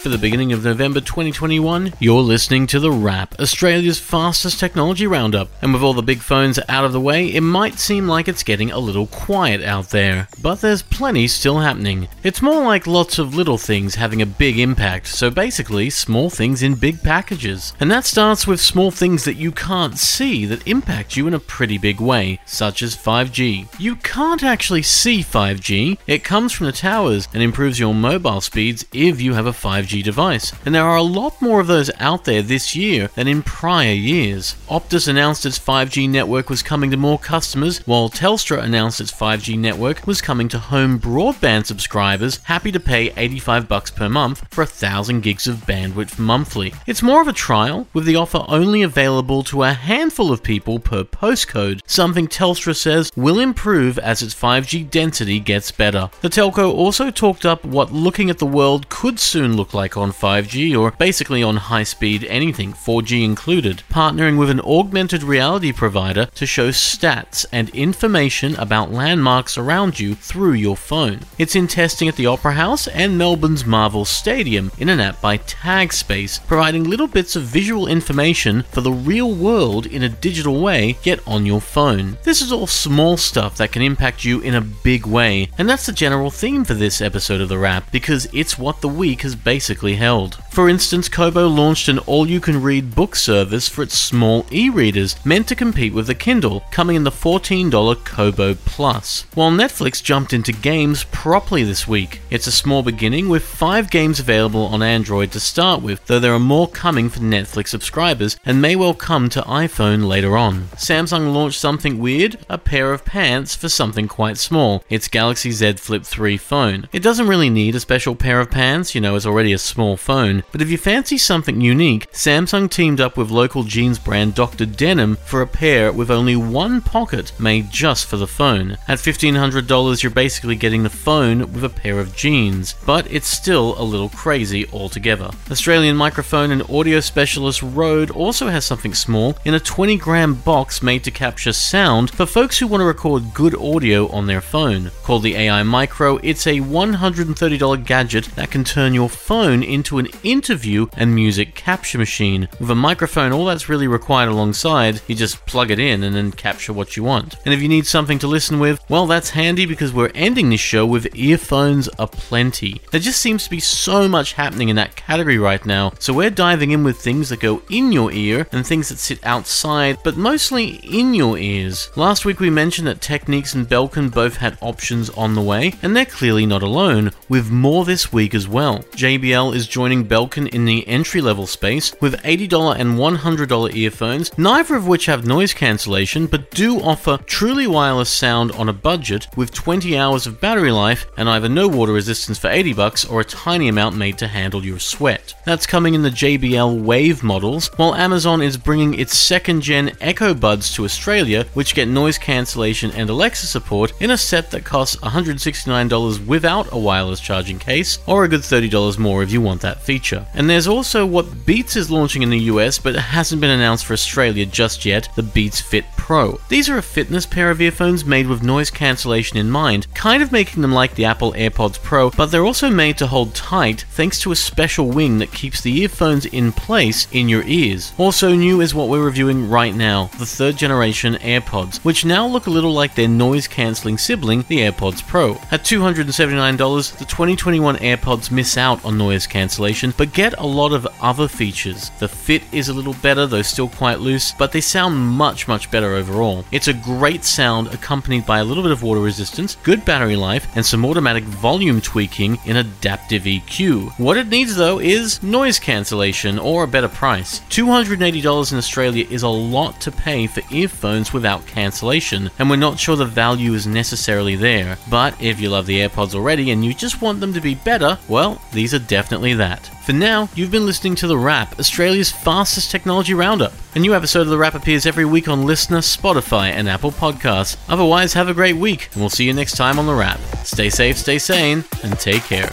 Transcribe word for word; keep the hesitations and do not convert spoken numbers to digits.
For the beginning of November twenty twenty-one, you're listening to The Wrap, Australia's fastest technology roundup. And with all the big phones out of the way, it might seem like it's getting a little quiet out there. But there's plenty still happening. It's more like lots of little things having a big impact, so basically small things in big packages. And that starts with small things that you can't see that impact you in a pretty big way, such as five G. You can't actually see five G, it comes from the towers and improves your mobile speeds if you have a five G device, and there are a lot more of those out there this year than in prior years. Optus announced its five G network was coming to more customers, while Telstra announced its five G network was coming to home broadband subscribers happy to pay eighty-five bucks per month for one thousand gigs of bandwidth monthly. It's more of a trial, with the offer only available to a handful of people per postcode, something Telstra says will improve as its five G density gets better. The telco also talked up what looking at the world could soon look like like on five G, or basically on high-speed anything, four G included, partnering with an augmented reality provider to show stats and information about landmarks around you through your phone. It's in testing at the Opera House and Melbourne's Marvel Stadium in an app by TagSpace, providing little bits of visual information for the real world in a digital way, yet on your phone. This is all small stuff that can impact you in a big way, and that's the general theme for this episode of The Wrap, because it's what the week has basically held. For instance, Kobo launched an all-you-can-read book service for its small e-readers, meant to compete with the Kindle, coming in the fourteen dollars Kobo Plus. While Netflix jumped into games properly this week. It's a small beginning, with five games available on Android to start with, though there are more coming for Netflix subscribers and may well come to iPhone later on. Samsung launched something weird, a pair of pants for something quite small, its Galaxy Z Flip three phone. It doesn't really need a special pair of pants, you know, it's already a small phone, but if you fancy something unique, Samsung teamed up with local jeans brand Doctor Denim for a pair with only one pocket made just for the phone. At fifteen hundred dollars, you're basically getting the phone with a pair of jeans, but it's still a little crazy altogether. Australian microphone and audio specialist Rode also has something small in a twenty gram box made to capture sound for folks who want to record good audio on their phone. Called the A I Micro, it's a one hundred thirty dollars gadget that can turn your phone into an interview and music capture machine. With a microphone, all that's really required alongside, you just plug it in and then capture what you want. And if you need something to listen with, well, that's handy because we're ending this show with earphones aplenty. There just seems to be so much happening in that category right now, so we're diving in with things that go in your ear and things that sit outside, but mostly in your ears. Last week we mentioned that Technics and Belkin both had options on the way, and they're clearly not alone, with more this week as well. J B L is joining Belkin in the entry-level space with eighty dollars and one hundred dollars earphones, neither of which have noise cancellation, but do offer truly wireless sound on a budget with twenty hours of battery life and either no water resistance for eighty bucks or a tiny amount made to handle your sweat. That's coming in the J B L Wave models, while Amazon is bringing its second-gen Echo Buds to Australia, which get noise cancellation and Alexa support in a set that costs one hundred sixty-nine dollars without a wireless charging case, or a good thirty dollars more if you want that feature. And there's also what Beats is launching in the U S but hasn't been announced for Australia just yet, the Beats Fit Pro. These are a fitness pair of earphones made with noise cancellation in mind, kind of making them like the Apple AirPods Pro, but they're also made to hold tight thanks to a special wing that keeps the earphones in place in your ears. Also new is what we're reviewing right now, the third generation AirPods, which now look a little like their noise cancelling sibling, the AirPods Pro. At two hundred seventy-nine dollars, the twenty twenty-one AirPods miss out on noise cancellation, but get a lot of other features. The fit is a little better, though still quite loose, but they sound much, much better overall. It's a great sound accompanied by a little bit of water resistance, good battery life, and some automatic volume tweaking in adaptive E Q. What it needs, though, is noise cancellation or a better price. two hundred eighty dollars in Australia is a lot to pay for earphones without cancellation, and we're not sure the value is necessarily there. But if you love the AirPods already and you just want them to be better, well, these are definitely Definitely that. For now, you've been listening to The Wrap, Australia's fastest technology roundup. A new episode of The Wrap appears every week on Listener, Spotify, and Apple Podcasts. Otherwise, have a great week, and we'll see you next time on The Wrap. Stay safe, stay sane, and take care.